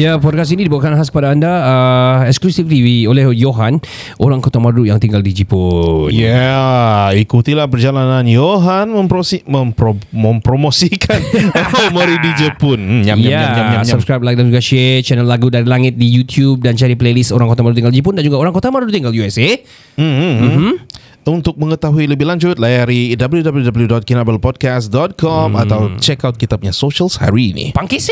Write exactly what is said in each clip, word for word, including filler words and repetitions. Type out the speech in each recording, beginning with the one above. Ya, podcast ini dibawakan khas kepada anda uh, exclusively oleh Johan, orang Kota Marudu yang tinggal di Jepun. Ya, yeah, ikutilah perjalanan Johan memprosi, mempro, mempromosikan memori di Jepun. Ya, yeah, subscribe, like dan juga share channel Lagu dari Langit di YouTube dan cari playlist orang Kota Marudu tinggal di Jepun dan juga orang Kota Marudu tinggal U S A. Mm-hmm. Mm-hmm. Untuk mengetahui lebih lanjut, layari w w w dot kinabalu podcast dot com hmm. atau check out kita punya socials hari ini. Pangkisi!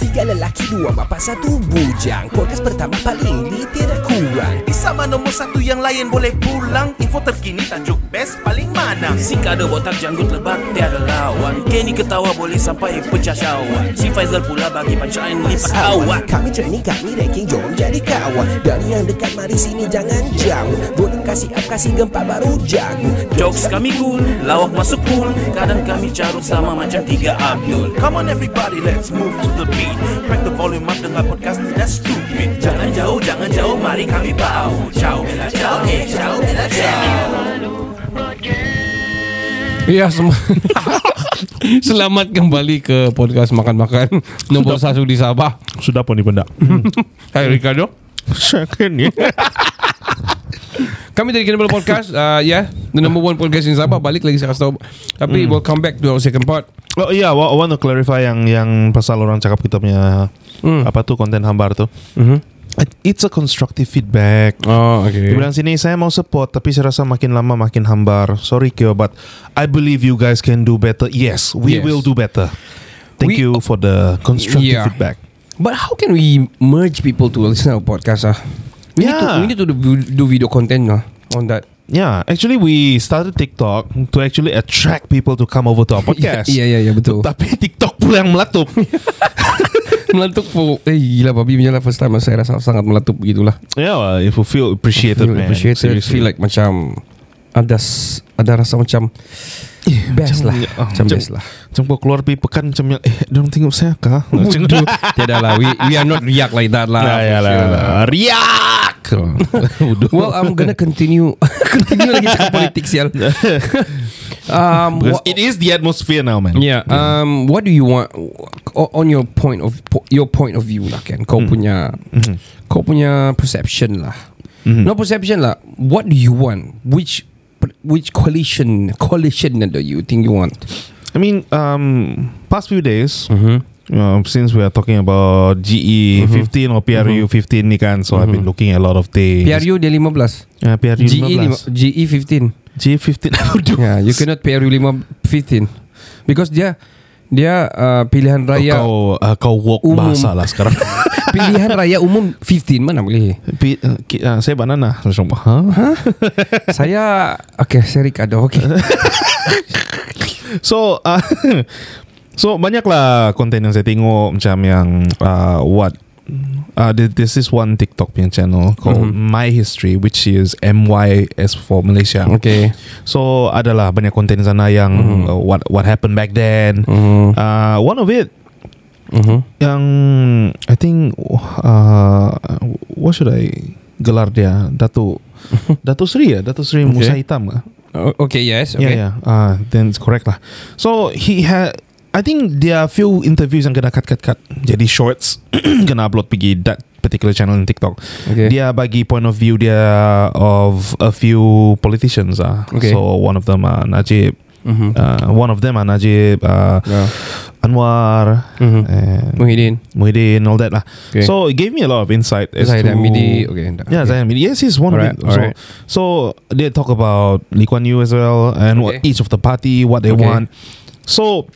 Tiga lelaki, dua bapa, satu bujang. Podcast pertama paling ini tidak kurang. Di sama nombor satu yang lain boleh pulang. Info terkini tajuk best paling mana. Si kada botak janggut lebat tiada lawan. Kenny ketawa boleh sampai pecah syawak. Si Faizal pula bagi pancaan lipat awak. Kami cerni, kami ranking, jom jadi kawan. Dari yang dekat mari sini jangan jauh. Boleh kasih up, kasih gempa baru jago. Jokes kami cool, lawak masuk cool. Kadang kami carut sama macam tiga Abdul. Come on everybody, let's move to the beat. Crack the volume up, dengar podcast tidak stupid. Jangan jauh, jangan jauh, mari kami bau. Ciao, bella, ciao, eh, ciao, bella, ciao. Ya, semua. Selamat kembali ke podcast Makan-Makan nombor satu di Sabah. Sudah pun dipendak. Hai Ricardo. Second ni. Kami dari Kinabalu Podcast. uh, Ya, yeah, the number one podcast in Sabah. Balik lagi saya kasih tahu. Tapi mm. welcome back to our second part. Oh iya, yeah, I want to clarify yang yang pasal orang cakap kita punya mm. apa tu konten hambar tu. Mm-hmm. It's a constructive feedback. Oh, okay. Di bulan sini saya mau support, tapi saya rasa makin lama makin hambar. Sorry Kyo, but I believe you guys can do better. Yes, we yes. will do better. Thank we, you for the constructive yeah. feedback. But how can we merge people to listen to our podcast? Ah? We, yeah. need to, we need to do video content no, on that. Yeah, actually we started TikTok to actually attract people to come over to our podcast. yeah, yeah, yeah, betul. Tapi TikTok pula yang meletup. Meletup for, eh gila babi punya lah first time saya rasa sangat meletup begitulah. Yeah, well, if you feel appreciated, feel man. Appreciated, seriously. Feel like macam ada ada rasa macam eh, best macam, lah, oh, macam best lah. Macam kau keluar pergi pekan macam eh, dorang tengok saya kah? Macam tu. Tiada lah, we, we are not react like that lah. Nah, yalah, yalah. React. Well, I'm gonna continue continue lagi cakap politik sial. um, wha- it is the atmosphere now, man. Yeah. Um, what do you want on your point of your point of view lah kan? Kau mm. punya mm-hmm. kau punya perception lah. Mm-hmm. No perception lah. What do you want? Which which coalition coalition do you think you want? I mean, um, past few days. Mm-hmm. Uh, since we are talking about G E mm-hmm. fifteen or P R U mm-hmm. fifteen ni kan, so mm-hmm. I've been looking at a lot of things. P R U dia fifteen. Yeah, P R U G E fifteen. G E fifteen. G E fifteen. Yeah, you cannot P R U fifteen because dia dia uh, pilihan raya. Kau uh, kau walk umum. Bahasa lah sekarang. Pilihan raya umum fifteen mana boleh? P, uh, ki, uh, saya banana. Huh? Huh? Saya okay, saya Ricardo. Okay. So. Uh, So banyaklah konten yang saya tengok macam yang uh, what uh, this is one TikTok punya channel called mm-hmm. My History, which is M Y S for Malaysia. Okay. So adalah banyak konten di sana yang mm-hmm. uh, what what happened back then. Mm-hmm. Uh, one of it mm-hmm. yang I think uh, what should I gelar dia? Datuk Datuk Seri ya, Datuk Seri okay. Musa Hitam. Okay, yes. Okay. Yeah, yeah. Uh, then it's correct lah. So he had I think there are few interviews yang kena cut-cut-cut jadi shorts kena upload pergi that particular channel in TikTok. Okay. Dia bagi point of view dia of a few politicians ah. Okay. So one of them ah Najib. Mm-hmm. Uh, one of them ah Najib, uh, yeah. Anwar, mm-hmm. and Muhyiddin, Muhyiddin, all that lah. Okay. So it gave me a lot of insight as Zahid to Midi. Okay, yeah, Zahid Midi. Yes, he's one all of right, it. So, right. so they talk about Lee Kuan Yew as well and okay. what each of the party what they okay. want. So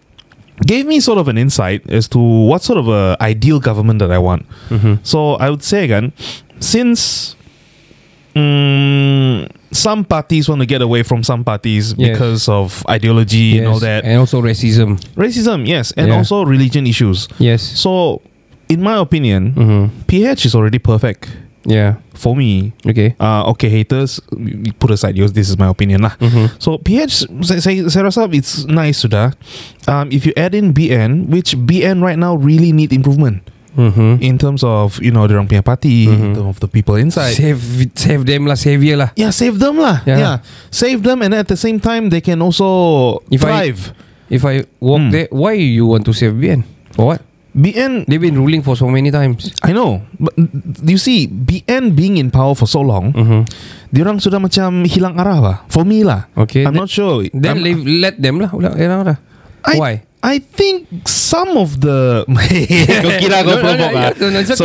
gave me sort of an insight as to what sort of a ideal government that I want. Mm-hmm. So I would say again, since um, some parties want to get away from some parties yes. because of ideology yes. and all that, and also racism, racism, yes, and yeah. also religion issues, yes. So in my opinion, mm-hmm. P H is already perfect. Yeah. For me, okay. Uh, okay, haters, put aside yours. This is my opinion lah. Mm-hmm. So P H, saya, saya, saya rasa it's nice sudah. Um, if you add in B N, which B N right now really need improvement. Mm-hmm. In terms of, you know, dorang punya party, mm-hmm. in terms of the people inside, save save them lah, savior lah. Yeah, save them lah. Yeah, yeah. Save them, and at the same time they can also if thrive. I, if I walk mm. there, why you want to save B N? For what? B N, they've been ruling for so many times. I know, but you see, B N being in power for so long, mm-hmm. diorang sudah macam hilang arah lah. For me lah. Okay, I'm then, not sure. Then I'm, let them lah. I, why? I think some of the kau kira kau provoke lah. So,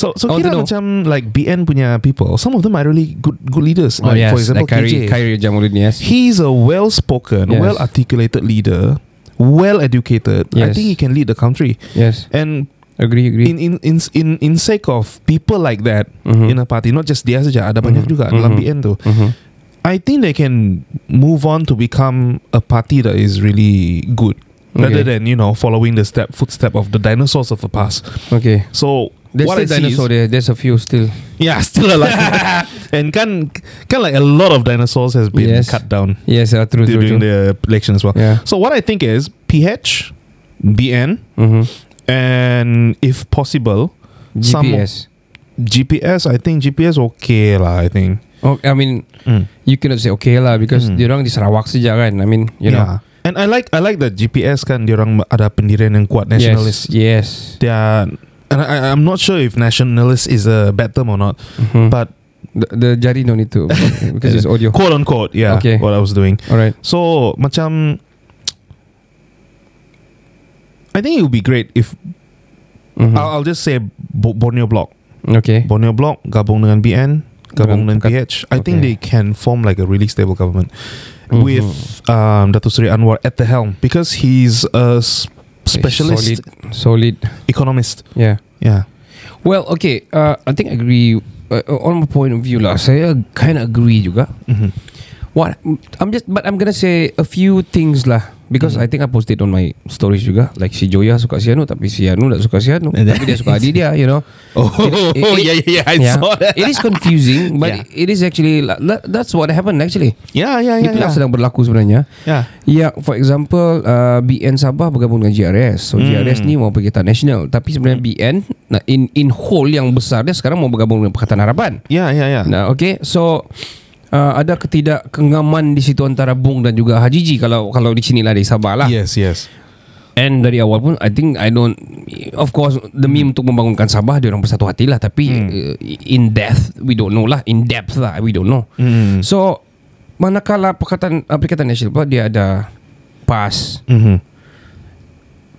so, so kira macam like B N punya people, some of them are really good good leaders. Oh, like, yes. For example, like K J. Khairi Jamuluddin, yes. He's a well-spoken, yes. well-articulated leader, well-educated. Yes. I think he can lead the country. Yes. And agree, agree. In in in in, in sake of people like that, mm-hmm. in a party, not just dia saja, ada mm-hmm. banyak juga mm-hmm. dalam B N tu. Mm-hmm. I think they can move on to become a party that is really good. Rather okay. than, you know, following the step footstep of the dinosaurs of the past. Okay. So there's what I see is, there. There's a few still. Yeah, still alive. And can can like a lot of dinosaurs has been yes. cut down. Yes, uh, true, true, during true. the election as well. Yeah. So what I think is P H, B N, mm-hmm. and if possible, G P S. Some, G P S. I think G P S okay lah. I think. Okay, I mean, mm. you cannot say okay lah because mm. diorang di Sarawak saja kan. I mean, you yeah. know. And I like I like that G P S kan diorang ada pendirian yang kuat nationalist. Yes. yes. They are, and I, I'm not sure if nationalist is a bad term or not, mm-hmm. but the, the jari no need to because it's audio. Quote unquote, yeah. Okay. What I was doing. Alright. So macam, I think it would be great if mm-hmm. I'll, I'll just say Bo- Borneo Bloc. Okay. Borneo Bloc gabung dengan B N, gabung dengan P H. I okay. think they can form like a really stable government. Mm-hmm. With um, Datuk Seri Anwar at the helm because he's a s- specialist, solid, solid economist. Yeah, yeah. Well, okay. Uh, I think I agree uh, on my point of view lah. Saya kind of agree juga. Mm-hmm. What I'm just, but I'm gonna say a few things lah because mm-hmm. I think I posted on my stories juga. Like si Joya suka si Anu tapi si Anu tak suka si Anu tapi dia suka adik dia. You know. Oh, it, it, it, yeah, yeah, I yeah. saw that. It is confusing, but yeah. it is actually that's what happened actually. Yeah, yeah, yeah. Itulah yeah. sedang berlaku sebenarnya. Yeah. Yeah. For example, uh, B N Sabah bergabung dengan G R S. So mm. G R S ni mau pergi Perikatan Nasional, tapi sebenarnya mm. B N nah, in in whole yang besar dia sekarang mau bergabung dengan Pakatan Harapan. Yeah, yeah, yeah. Nah, okay, so. Uh, ada ketidakkengaman di situ antara Bung dan juga Hajiji kalau kalau di sini lah di Sabah lah. Yes, yes. And dari awal pun I think I don't of course demi hmm. untuk membangunkan Sabah dia orang bersatu hati lah tapi hmm. uh, in depth we don't know lah in depth lah we don't know. Hmm. So manakala Pakatan uh, Perikatan Nasional dia ada P A S. Mhm.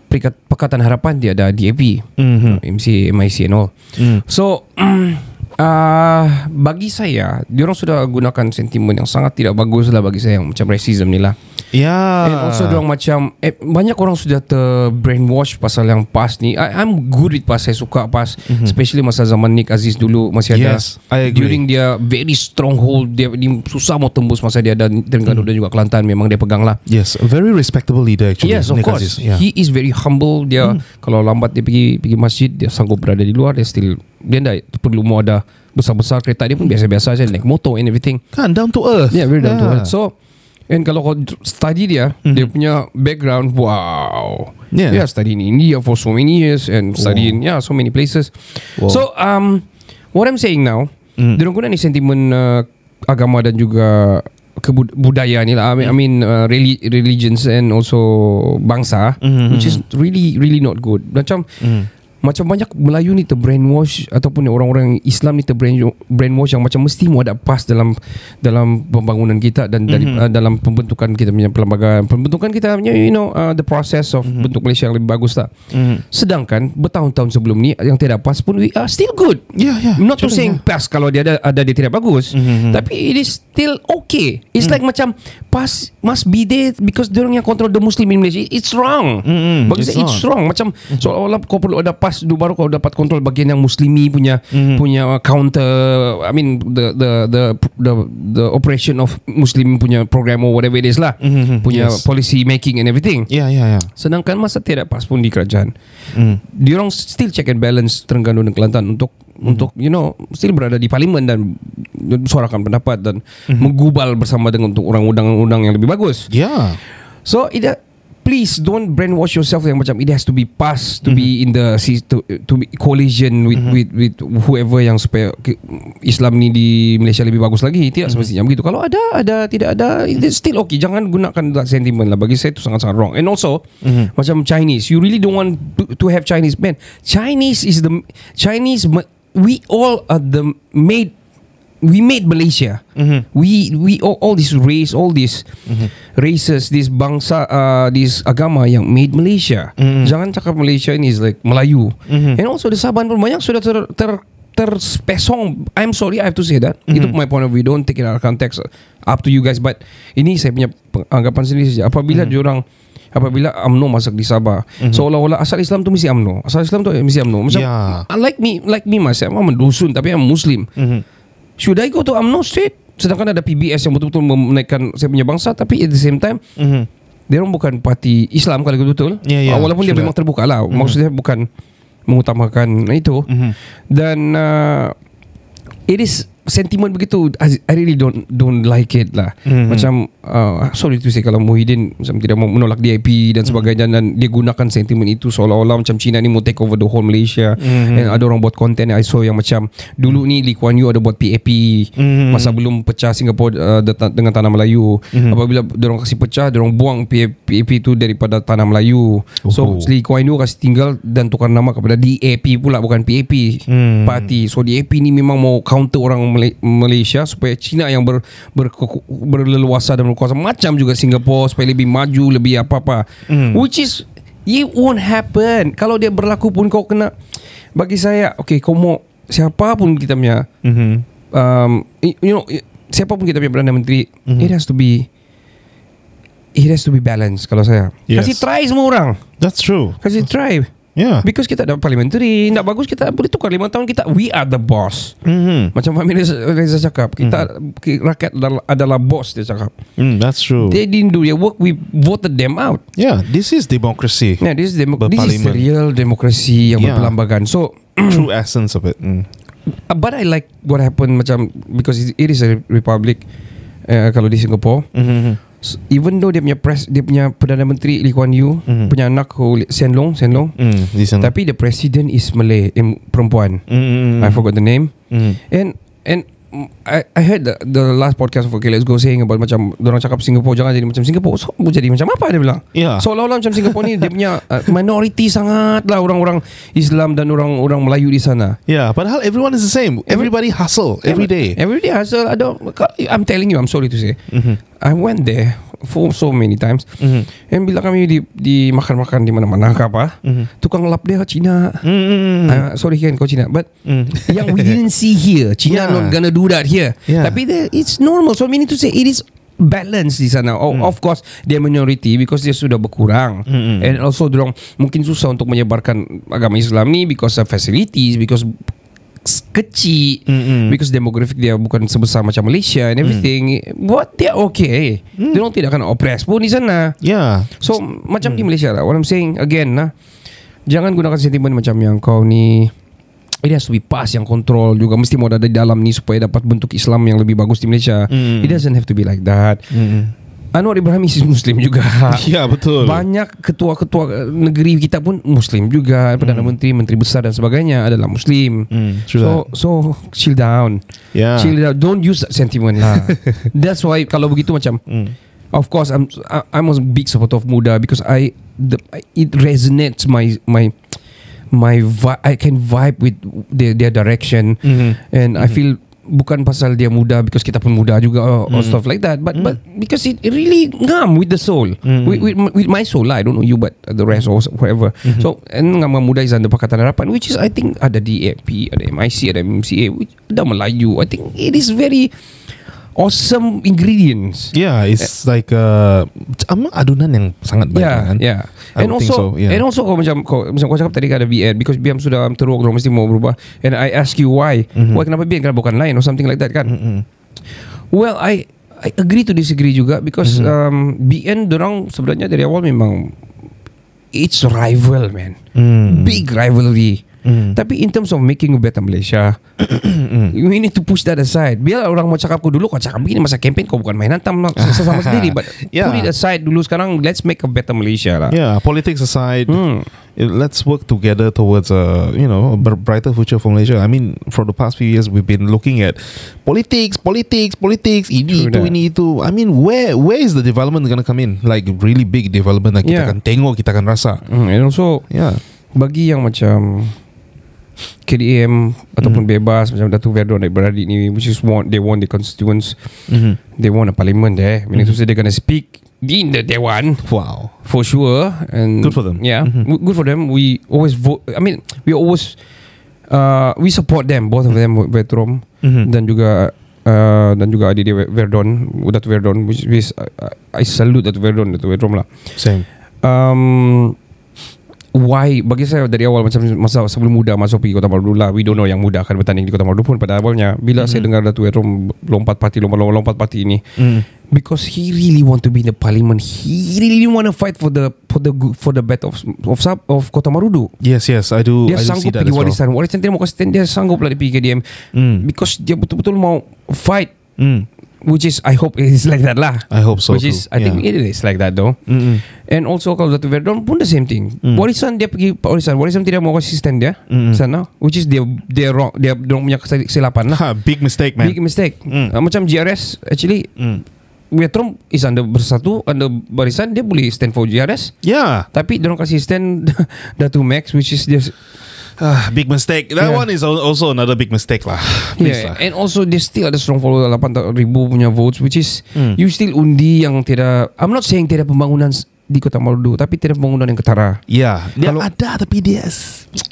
Perikat, Pakatan Harapan dia ada D A P. Mhm. M C, M I C and all. Hmm. So um, Uh, bagi saya diorang sudah gunakan sentimen yang sangat tidak bagus lah bagi saya macam racism ni lah. Ya. Yeah. And also diorang macam eh, banyak orang sudah terbrainwash pasal yang P A S ni. I, I'm good with P A S. Saya suka P A S, mm-hmm. especially masa zaman Nik Aziz dulu masih ada. Yes, I agree. During dia very stronghold dia, dia susah mau tembus masa dia ada Terengganu mm. dan juga Kelantan memang dia pegang lah. Yes, a very respectable leader actually. Yes, of Nik course. Aziz. Yeah. He is very humble. Dia mm. kalau lambat dia pergi pergi masjid dia sanggup berada di luar dia still dia tidak perlu mau ada besar-besar kereta dia pun biasa-biasa saja naik motor and everything kan down to earth yeah very down yeah. to earth so and kalau kau study dia mm-hmm. dia punya background wow yeah. dia study in India for so many years and study oh. in yeah so many places wow. So um what I'm saying now mm. dia guna ni sentimen uh, agama dan juga kebudayaan ni lah I mean, I mean uh, religions and also bangsa mm-hmm. which is really really not good macam mm. macam banyak Melayu ni terbrainwash ataupun orang-orang Islam ni terbrainwash yang macam mesti mau ada P A S dalam dalam pembangunan kita dan mm-hmm. dari, uh, dalam pembentukan kita punya perlembagaan pembentukan kita punya you know uh, the process of mm-hmm. bentuk Malaysia yang lebih bagus lah mm-hmm. sedangkan bertahun-tahun sebelum ni yang tidak P A S pun we are still good yeah, yeah. not to saying yeah. P A S kalau dia ada, ada dia tidak bagus mm-hmm. tapi it is still okay it's mm-hmm. like macam P A S must be there because diorang yang control the Muslim in Malaysia it's wrong mm-hmm. bagi it's, it's wrong macam seolah-olah kau perlu ada P A S lepas tu baru kau dapat kontrol bagian yang muslimi punya mm-hmm. punya counter, I mean the the the the, the operation of muslim punya program or whatever it is lah, mm-hmm. punya yes. policy making and everything. Ya yeah, ya yeah, ya. Yeah. Sedangkan masa tiada PAS pun di kerajaan. Mm. Diorang still check and balance Terengganu dan Kelantan untuk mm-hmm. untuk you know still berada di parlimen dan suarakan pendapat dan mm-hmm. menggubal bersama dengan untuk undang-undang yang lebih bagus. Ya. Yeah. So ida please don't brainwash yourself yang macam it has to be passed to mm-hmm. be in the to, to be collision with, mm-hmm. with with whoever yang supaya Islam ni di Malaysia lebih bagus lagi. Tidak mm-hmm. semestinya begitu. Kalau ada ada tidak ada it's still okay. Jangan gunakan that sentiment lah. Bagi saya itu sangat-sangat wrong. And also mm-hmm. macam Chinese, you really don't want to, to have Chinese men. Chinese is the Chinese we all are the made we made Malaysia. Mm-hmm. We we all, all this race, all this mm-hmm. races, this bangsa, uh, this agama yang made Malaysia. Mm-hmm. Jangan cakap Malaysia ini is like Melayu. Mm-hmm. And also the Saban pun banyak sudah ter ter terpesong. I'm sorry, I have to say that. Mm-hmm. Itu my point of view. Don't take it out of context. Up to you guys. But ini saya punya anggapan sendiri saja. Apabila mm-hmm. diorang apabila UMNO masuk di Sabah mm-hmm. seolah-olah asal Islam tu mesti UMNO, asal Islam tu mesti UMNO macam yeah. like me like me myself, I'm dusun tapi I'm Muslim. Mm-hmm. Should I go to UMNO straight? Sedangkan ada P B S yang betul-betul menaikkan saya punya bangsa, tapi at the same time mm-hmm. dia orang bukan parti Islam kalau betul yeah, yeah, walaupun sure. dia memang terbuka lah mm-hmm. maksudnya bukan mengutamakan itu mm-hmm. dan uh, it is sentiment begitu. I really don't don't like it lah mm-hmm. macam uh, sorry to say kalau Muhyiddin macam tidak mau menolak D A P dan sebagainya mm-hmm. dan dia gunakan sentiment itu seolah-olah macam China ni mau take over the whole Malaysia mm-hmm. and ada orang buat konten I saw yang macam dulu ni Lee Kuan Yew ada buat P A P mm-hmm. masa belum pecah Singapura uh, dengan tanah Melayu mm-hmm. apabila diorang kasih pecah diorang buang P A P itu daripada tanah Melayu oh. so Lee Kuan Yew kasih tinggal dan tukar nama kepada D A P pula, bukan P A P mm-hmm. party. So D A P ni memang mau counter orang Malaysia supaya China yang ber, ber, berleluasa dan berkuasa macam juga Singapura supaya lebih maju, lebih apa-apa mm. which is it won't happen. Kalau dia berlaku pun kau kena, bagi saya okay, kau mau siapa pun kita punya mm-hmm. um, you know siapa pun kita punya Perdana Menteri mm-hmm. it has to be it has to be balanced. Kalau saya yes. kasih try semua orang, that's true, kasih try. Yeah. Because kita ada parliamentary, tidak bagus kita boleh tukar lima tahun kita. We are the boss. Mm-hmm. Macam Pak Minister Reza cakap, kita mm-hmm. rakyat adalah, adalah boss dia cakap. Mm, that's true. They didn't do their work. We voted them out. Yeah, this is democracy. Yeah, this is democracy. This is the real democracy yang yeah. berpelambagan. So true essence of it. Mm. But I like what happened macam because it is a republic uh, kalau di Singapore. Mm-hmm. Even though dia punya pres, dia punya Perdana Menteri Lee Kuan Yew mm-hmm. punya anak Senlong Senlong mm, tapi the president is Malay eh, perempuan mm-hmm. I forgot the name mm. and and I, I heard the, the last podcast of Okay Let's Go saying about macam orang cakap Singapura jangan jadi macam Singapura. So jadi macam apa dia bilang yeah. seolah-olah macam Singapura ni dia punya uh, minority sangatlah orang-orang Islam dan orang-orang Melayu di sana. Ya yeah, padahal everyone is the same. Everybody every, hustle every day. Every day hustle. I don't, I'm telling you, I'm sorry to say mm-hmm. I went there for so many times mm-hmm. and bila kami di, di makan-makan di mana-mana ke apa mm-hmm. tukang lap dia Cina mm-hmm. uh, sorry kan kau Cina but mm. yang we didn't see here Cina yeah. not gonna do that here yeah. tapi the, it's normal. So meaning to say it is balance di sana. Oh, mm. Of course dia minority because dia sudah berkurang mm-hmm. and also dorang mungkin susah untuk menyebarkan agama Islam ni because of facilities, because kecil mm-hmm. because demographic dia bukan sebesar macam Malaysia and everything mm. but they are okay mm. dia orang tidak akan oppress pun di sana yeah. so mm. macam di Malaysia lah. What I'm saying again lah, jangan gunakan sentimen macam yang kau ni it has to be PAS yang kontrol juga mesti mau ada di dalam ni supaya dapat bentuk Islam yang lebih bagus di Malaysia mm. it doesn't have to be like that mm. Anwar Ibrahim is Muslim juga. Ya betul. Banyak ketua-ketua negeri kita pun Muslim juga. Perdana mm. Menteri, Menteri Besar dan sebagainya adalah Muslim. Mm, so so chill down. Yeah. Chill down. Don't use that sentiment lah. That's why kalau begitu macam. Mm. Of course I'm I'm a big supporter of Muda because I the, it resonates my my my vi- I can vibe with their their direction mm-hmm. and mm-hmm. I feel. Bukan pasal dia muda because kita pun muda juga or, mm. or stuff like that but mm. but because it really ngam with the soul mm. with, with with my soul lah. I don't know you but the rest or whatever mm-hmm. so and ngam muda is under Pakatan Harapan which is I think ada D A P, ada M I C, ada M C A, ada Melayu. I think it is very awesome ingredients. Yeah, it's like uh, adunan yang sangat baik. Yeah, kan? Yeah. And also, so, yeah. And also, and also, macam kau, macam kau cakap tadi kan ada B N, because B N sudah teruk, dia mesti mau berubah. And I ask you why? Mm-hmm. Why kenapa B N? Kenapa bukan lain or something like that kan? Mm-hmm. Well, I I agree to disagree juga because mm-hmm. um, B N dorang sebenarnya dari awal memang it's rival, man. Mm. Big rivalry. Mm. Tapi in terms of making a better Malaysia, we need to push that aside. Biar orang mau cakap kau dulu, kau cakap begini masa campaign kau bukan main hantam sesama sendiri. But yeah. Put it aside dulu sekarang. Let's make a better Malaysia lah. Yeah, politics aside. Mm. Let's work together towards a, you know, a brighter future for Malaysia. I mean, for the past few years we've been looking at politics, politics, politics. Ini itu, ini itu. I mean, where where is the development going to come in? Like really big development that like yeah. kita akan tengok, kita akan rasa. Mm. And also, yeah, bagi yang macam K D M mm-hmm. ataupun bebas macam Datuk Verdon dan beradik ni, which is want they want the constituents, mm-hmm. they want a parliament there. Eh? Meaning mm-hmm. to say they're gonna speak in the Dewan. Wow, for sure. And good for them. Yeah, mm-hmm. good for them. We always vote. I mean, we always uh, we support them, both of them, Wetrom mm-hmm. dan juga uh, dan juga adik Verdon, Datuk Verdon, which is uh, I salute Datuk Verdon, Datuk Wetrom lah. Same. Um. Why? Bagi saya dari awal macam masa sebelum Muda masuk pergi Kota Marudu lah, we don't know yang Muda akan bertanding di Kota Marudu pun pada awalnya. Bila mm-hmm. saya dengar Datuk Wetrom lompat parti, lompat-lompat lompat parti ini, mm. because he really want to be in the parliament. He really want to fight for the for the for the battle of of, of Kota Marudu. Yes, yes, I do. Dia I sanggup do pergi warisan, well. warisan demokrasi, dia sanggup lah di P K D M mm. because dia betul-betul mau fight. Mm. Which is I hope it is like that lah. I hope so. Which is too. I yeah. think it is like that though. Mm-hmm. And also kalau Datuk Verdon pun the same thing. Mm. Warisan dia pergi warisan, warisan tidak mau kasih stand dia mm-hmm. sana. Which is dia dia wrong, dia dorang punya kesilapan lah. Ha, big mistake man. Big mistake. Mm. Uh, macam G R S actually. Mm. Wetrom is under bersatu, under barisan dia boleh stand for G R S. Yeah. Tapi dorang kasih stand Datuk Max, which is just Uh, big mistake. That yeah. one is also another big mistake lah. Please yeah, lah. And also they still ada strong follower eight thousand punya votes, which is mm. you still undi yang tidak. I'm not saying tidak pembangunan di Kota Marudu, tapi tidak pembangunan yang ketara. Yeah, dia kalau, ada tapi dia,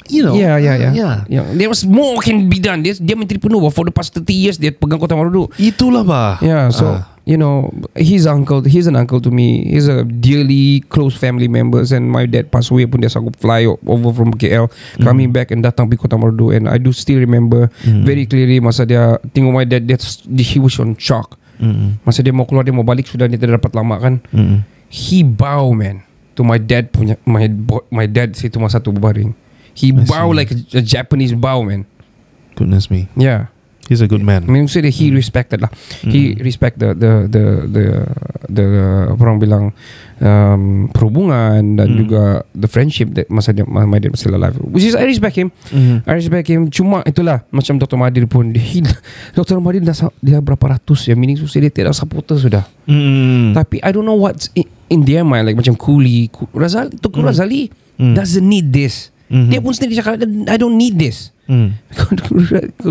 you know. Yeah, yeah, yeah. yeah. yeah. There was more can be done. Dia, dia menteri penuh for the past thirty years dia pegang Kota Marudu. Itulah bah. Yeah, so. Uh. You know, his uncle, he's an uncle to me. He's a dearly close family members, and my dad passed away pun dia sanggup fly over from K L, mm. coming back and datang pergi Kota Marudu. And I do still remember mm. very clearly masa dia tengok my dad, that he was on shock. Mm. Masa dia mau keluar, dia mau balik sudah dia tidak dapat lama kan. Mm. He bow man to my dad punya my my dad situ masa tu berbaring. He I bow see. Like a, a Japanese bow man. Goodness me. Yeah. He's a good man. I mean, that he respected lah. Mm. He respect the the the the the orang bilang um, perhubungan dan mm. juga the friendship that masa dia my dad masih alive. Which is I respect him. Mm. I respect him. Cuma itulah macam Doktor Mahathir pun dia, Doktor Mahathir dah dia berapa ratus ya meaning susah dia tidak supporter sudah. Mm. Tapi I don't know what's in, in their mind like macam Kuli, Razali, Tengku mm. Razali mm. doesn't need this. Mm-hmm. Dia pun sendiri cakap I don't need this. Mm.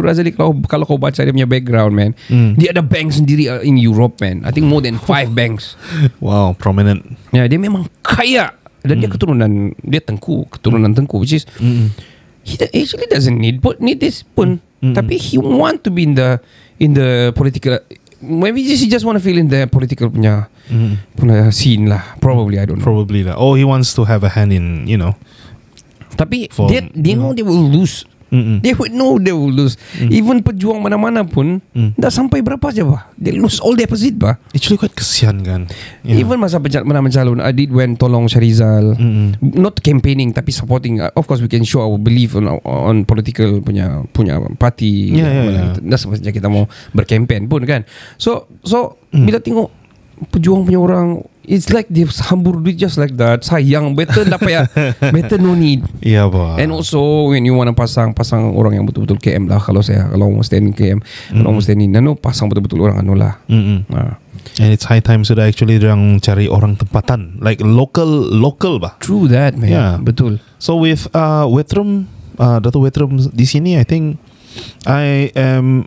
Razali kalau, kalau kau baca dia punya background man, mm. dia ada bank sendiri in Europe man. I think more than five oh. banks. Wow, prominent. Ya, yeah, dia memang kaya dan mm. dia keturunan dia Tengku, keturunan mm. Tengku which is mm. he actually doesn't need but need this pun. Mm. Tapi he want to be in the in the political. Maybe he just want to feel in the political punya mm. punya scene lah. Probably I don't know. Probably lah. Oh, he wants to have a hand in, you know. Tapi for, dia dia know they will lose. Mm-mm. They would know they will lose. Mm. Even Pejuang mana-mana pun mm. dah sampai berapa je bah. They lose all their deposit bah. Actually quite kesian kan. Yeah. Even masa pernah mencalon, I did went tolong Syarizal. Mm-mm. Not campaigning tapi supporting. Of course we can show our belief on, on political punya punya party. Yeah, yeah, yeah. Dah semasa kita mau berkempen pun kan. So so mm. bila tengok Pejuang punya orang, it's like they hambur duit just like that. Sayang, better dapat ya. Better no need. Yeah, bah. And also when you want to pasang, pasang orang yang betul-betul K M lah. Kalau saya, kalau mau stand K M, mm-hmm. kalau mau stand in, no, pasang betul-betul orang anu lah. Mm-hmm. Nah. And it's high time sudah actually orang cari orang tempatan, like local, local bah. True that, man. Yeah, betul. So with uh, Wetrom, uh, Dato' Wetrom di sini, I think I am.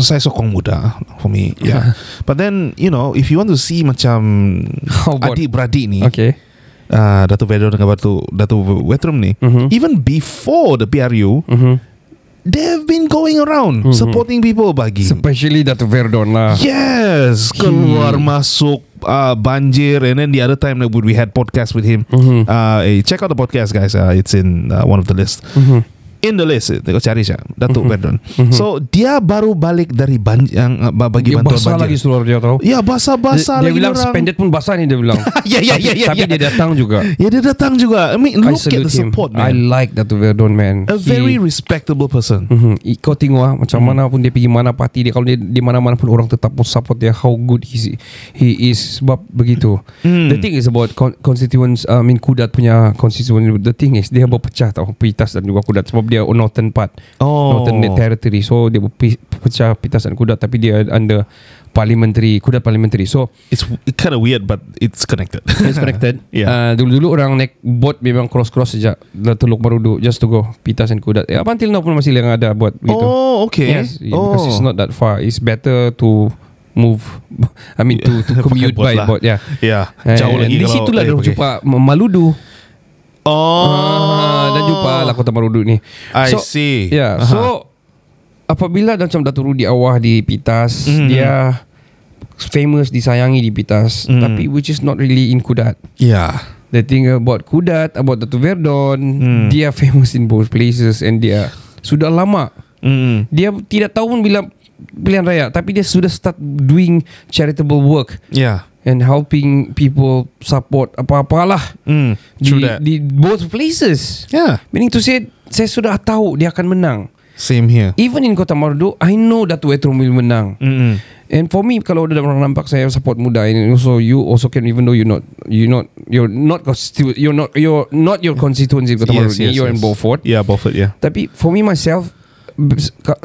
Saya sokong Muda for me, yeah. But then you know, if you want to see macam adik beradik ni, okay. uh, Datuk Verdon dengan Datuk Datuk Wetrom ni, mm-hmm. even before the P R U, mm-hmm. they've been going around mm-hmm. supporting people bagi. Especially Datuk Verdon lah. Yes, keluar hmm. masuk uh, banjir. And then the other time that we had podcast with him. Mm-hmm. Uh, hey, check out the podcast, guys. Uh, it's in uh, one of the lists. Mm-hmm. In the list, tengok cari saja Datuk Verdon. Mm-hmm. So dia baru balik dari banj- yang uh, bagi dia bantuan basah banjir. Dia basah lagi seluruh dia tahu. Ya basah-basah lagi. Dia bilang orang spended pun basah ni dia bilang. Ya ya ya ya. Tapi dia datang juga. Ya dia datang juga. I mean look I at the support him. Man. I like Datuk Verdon man. A very he, respectable person. Mm-hmm. Kau tengok ah, macam mm-hmm. mana pun dia pergi mana parti dia, kalau dia di mana-mana pun orang tetap support dia. How good he, he is. Sebab begitu. Mm. The thing is about constituents. I mean Kudat punya constituents. The thing is dia berpecah tau, Pitas dan juga Kudat. Sebab dia northern part, oh. northern territory, so dia pecah Pitas dan Kudat, tapi dia under parliamentary, Kudat parliamentary, so it's kind of weird but it's connected. It's connected. Yeah. Uh, dulu-dulu orang naik boat memang cross-cross sejak Teluk Marudu just to go Pitas dan Kudat. Eh, up until now pun masih yang ada buat gitu. Oh, okay. Yes, oh. Because it's not that far. It's better to move, I mean to, to commute by lah. Boat. Yeah. Yeah. Uh, Jauh lagi. Di situlah dia okay. jumpa Maludu. Oh, ah, dan jumpa lah Kota Marudu ni. I so, see. Yeah, uh-huh. So apabila macam Datuk Rudi Awah di Pitas, mm. dia famous, disayangi di Pitas, mm. tapi which is not really in Kudat. Yeah. The thing about Kudat, about Datuk Verdon, mm. dia famous in both places and dia sudah lama. Mm. Dia tidak tahu pun bila pilihan raya, tapi dia sudah start doing charitable work. Yeah. And helping people support apa-apalah mm, di, di both places. Yeah. Meaning to say, saya sudah tahu dia akan menang. Same here. Even in Kota Marudu, I know Datuk Wetrom will menang. Mm-hmm. And for me, kalau ada orang nampak saya support Muda, and also you also can, even though you not, you not, you're not, you're not, you're not your constituency in Kota yes, Marudu. Yes, you're yes. in Beaufort. Yeah, Beaufort. Yeah. Tapi for me myself,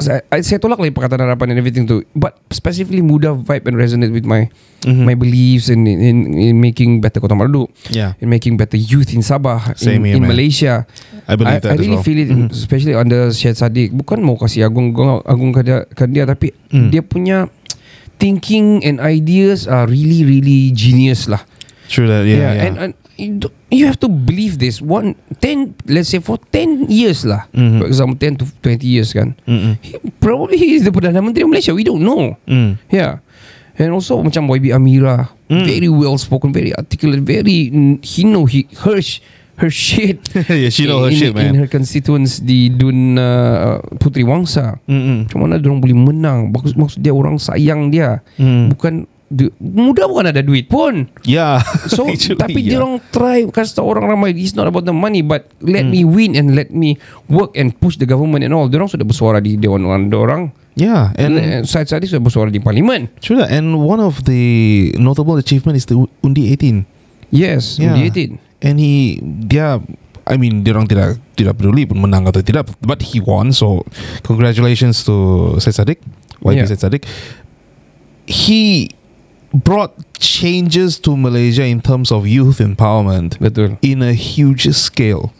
Saya, saya tolak lagi Perkataan Harapan and everything tu, but specifically Muda vibe and resonate with my mm-hmm. my beliefs in, in in making better Kota Marudu, yeah. in making better youth in Sabah, Same in, here, in Malaysia. I believe I, that I really well. feel it, mm-hmm. especially under Syed Sadiq. Bukan mau kasih agung agung ke dia, ke dia tapi mm. dia punya thinking and ideas are really really genius lah. True that, yeah, yeah, yeah. And, and you have to believe this one ten, let's say for ten years lah, mm-hmm. for example ten to twenty years kan, mm-hmm. he, probably he is the Perdana Menteri of Malaysia, we don't know. mm. Yeah. And also macam Y B Amira, mm. very well spoken, very articulate, very he know he her, her shit. Yeah, she know her in, shit man. In her constituents di Dun uh, Puteri Wangsa, mm-hmm. macam mana diorang boleh menang. Maksud dia orang sayang dia, mm. bukan Du- Muda bukan ada duit pun. Yeah. So actually, tapi yeah. dia orang try kasi tahu orang ramai, it's not about the money, but let mm. me win and let me work and push the government and all. Dia orang sudah bersuara di dewan orang orang. Yeah. And side-side sudah bersuara di parlimen. True lah. And one of the notable achievement is the Undi eighteen. Yes, yeah. Undi eighteen. And he dia I mean dia orang tidak tidak peduli pun menang atau tidak, but he won. So congratulations to Syed Sadiq, Y B Syed Sadiq. He brought changes to Malaysia in terms of youth empowerment. Betul. In a huge scale,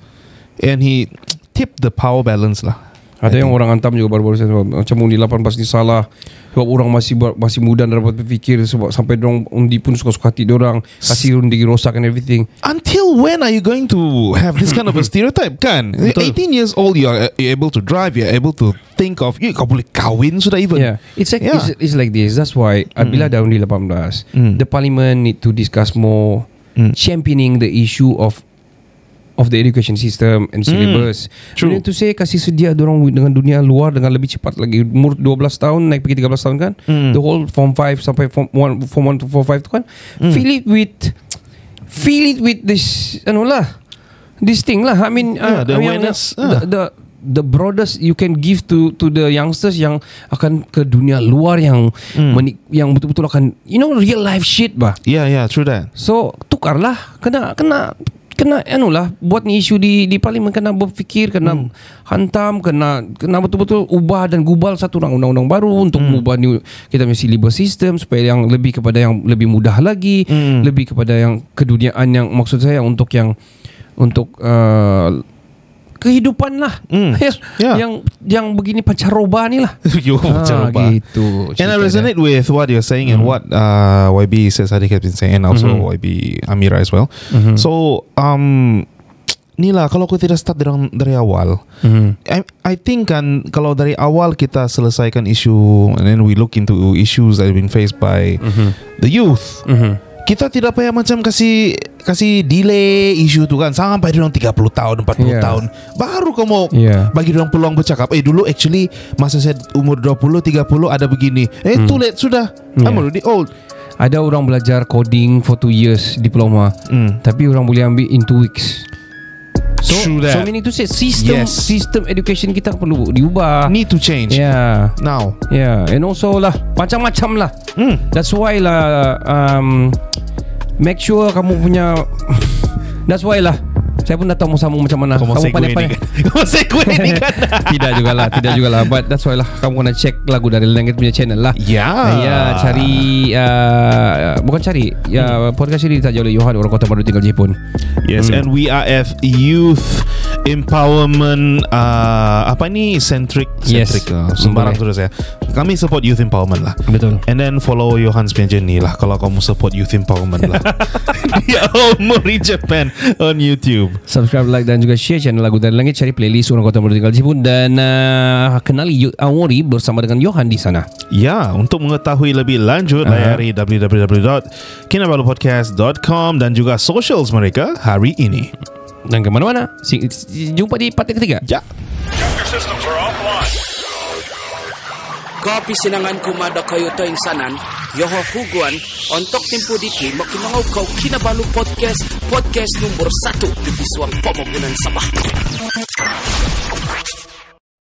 and he tipped the power balance lah. Ada I yang think. Orang hantam juga baru-baru macam undi lapan belas ni salah sebab orang masih masih muda dan dapat berfikir, sebab sampai dorang undi pun suka-suka hati dorang, kasih undi rosak and everything. Until when are you going to have this kind of a stereotype kan? Betul. eighteen years old you are able to drive, you are able to think of, you kau boleh kahwin sudah even. Yeah. It's like yeah. It's, it's like this. That's why mm-hmm. bila ada undi lapan belas, mm. the parliament need to discuss more mm. championing the issue of of the education system and syllabus. Mm, true. Meaning to say, kasih sedia dorang dengan dunia luar dengan lebih cepat lagi. Umur dua belas tahun naik pergi tiga belas tahun kan. Mm. The whole form five sampai form one form one to form five tu kan. Mm. Feel it with feel it with this anu lah. This thing lah. I mean, yeah, uh, the, I mean uh, the the the broadest you can give to to the youngsters yang akan ke dunia luar yang mm. menik, yang betul-betul akan you know real life shit bah. Yeah, yeah, true that. So tukarlah, kena kena kena anulah buat ni isu di di parlimen, kena berfikir, kena hmm. hantam, kena kena betul-betul ubah dan gubal satu undang-undang baru untuk mengubah hmm. kita punya syllabus system supaya yang lebih kepada yang lebih mudah lagi, hmm. lebih kepada yang keduniaan, yang maksud saya untuk yang untuk uh, kehidupan lah, mm. yeah. yang yang begini pancaroba ni lah. Yo, ah, pancaroba gitu. And I resonate dia. With what you're saying mm. and what uh, Y B Syed Sadiq has been saying, and also mm-hmm. Y B Amira as well. Mm-hmm. So um, ni lah, kalau aku tidak start dari, dari awal, mm-hmm. I, I think kan, kalau dari awal kita selesaikan isu, and then we look into issues that have been faced by mm-hmm. the youth, mm-hmm. kita tidak payah macam kasih kasih delay isu tu kan, sampai diorang tiga puluh tahun, empat puluh yeah. tahun baru kau mau yeah. bagi diorang peluang bercakap. Eh dulu actually masa saya umur dua puluh tiga puluh ada begini. Eh mm. too late sudah, yeah. I'm already old. Ada orang belajar coding for two years diploma, mm. tapi orang boleh ambil in two weeks. So, so meaning to say System yes. System education kita perlu diubah. Need to change yeah. now. Yeah. And also lah, macam-macam lah, mm. that's why lah, um, make sure kamu punya that's why lah, saya pun dah tahu sama macam mana. Kamu pandai-pandai Kamu segue ni kan. Tidak jugalah Tidak jugalah But that's why lah, kamu kena check Lagu Dari Langit punya channel lah. Ya yeah. Ya yeah, cari uh, bukan cari ya, podcast ini ditaja oleh Johan, orang Kota Madu tinggal Jepun. Yes hmm. and we are F Youth Empowerment uh, Apa ni Centric Centric yes. uh, sembarang terus ya. Kami support youth empowerment lah. Betul. And then follow Johan's punya journey lah. Kalau kamu support youth empowerment lah, dia Omori Japan on YouTube. Subscribe, like dan juga share channel Lagu Dari Langit. Cari playlist Orang Kota Marudu Tinggal Jepun dan uh, kenali Anwari bersama dengan Johan di sana. Ya, untuk mengetahui lebih lanjut uh-huh. layari w w w dot kinabalu podcast dot com dan juga socials mereka hari ini. Dan ke mana-mana si, si, jumpa di part ketiga. Ya. Kopi sinangan kumada kayo to insanan yoho huguan untuk tempo diki makinangaw kau Kinabalu Podcast, podcast nombor satu di Pisuang Pembangunan Sabah.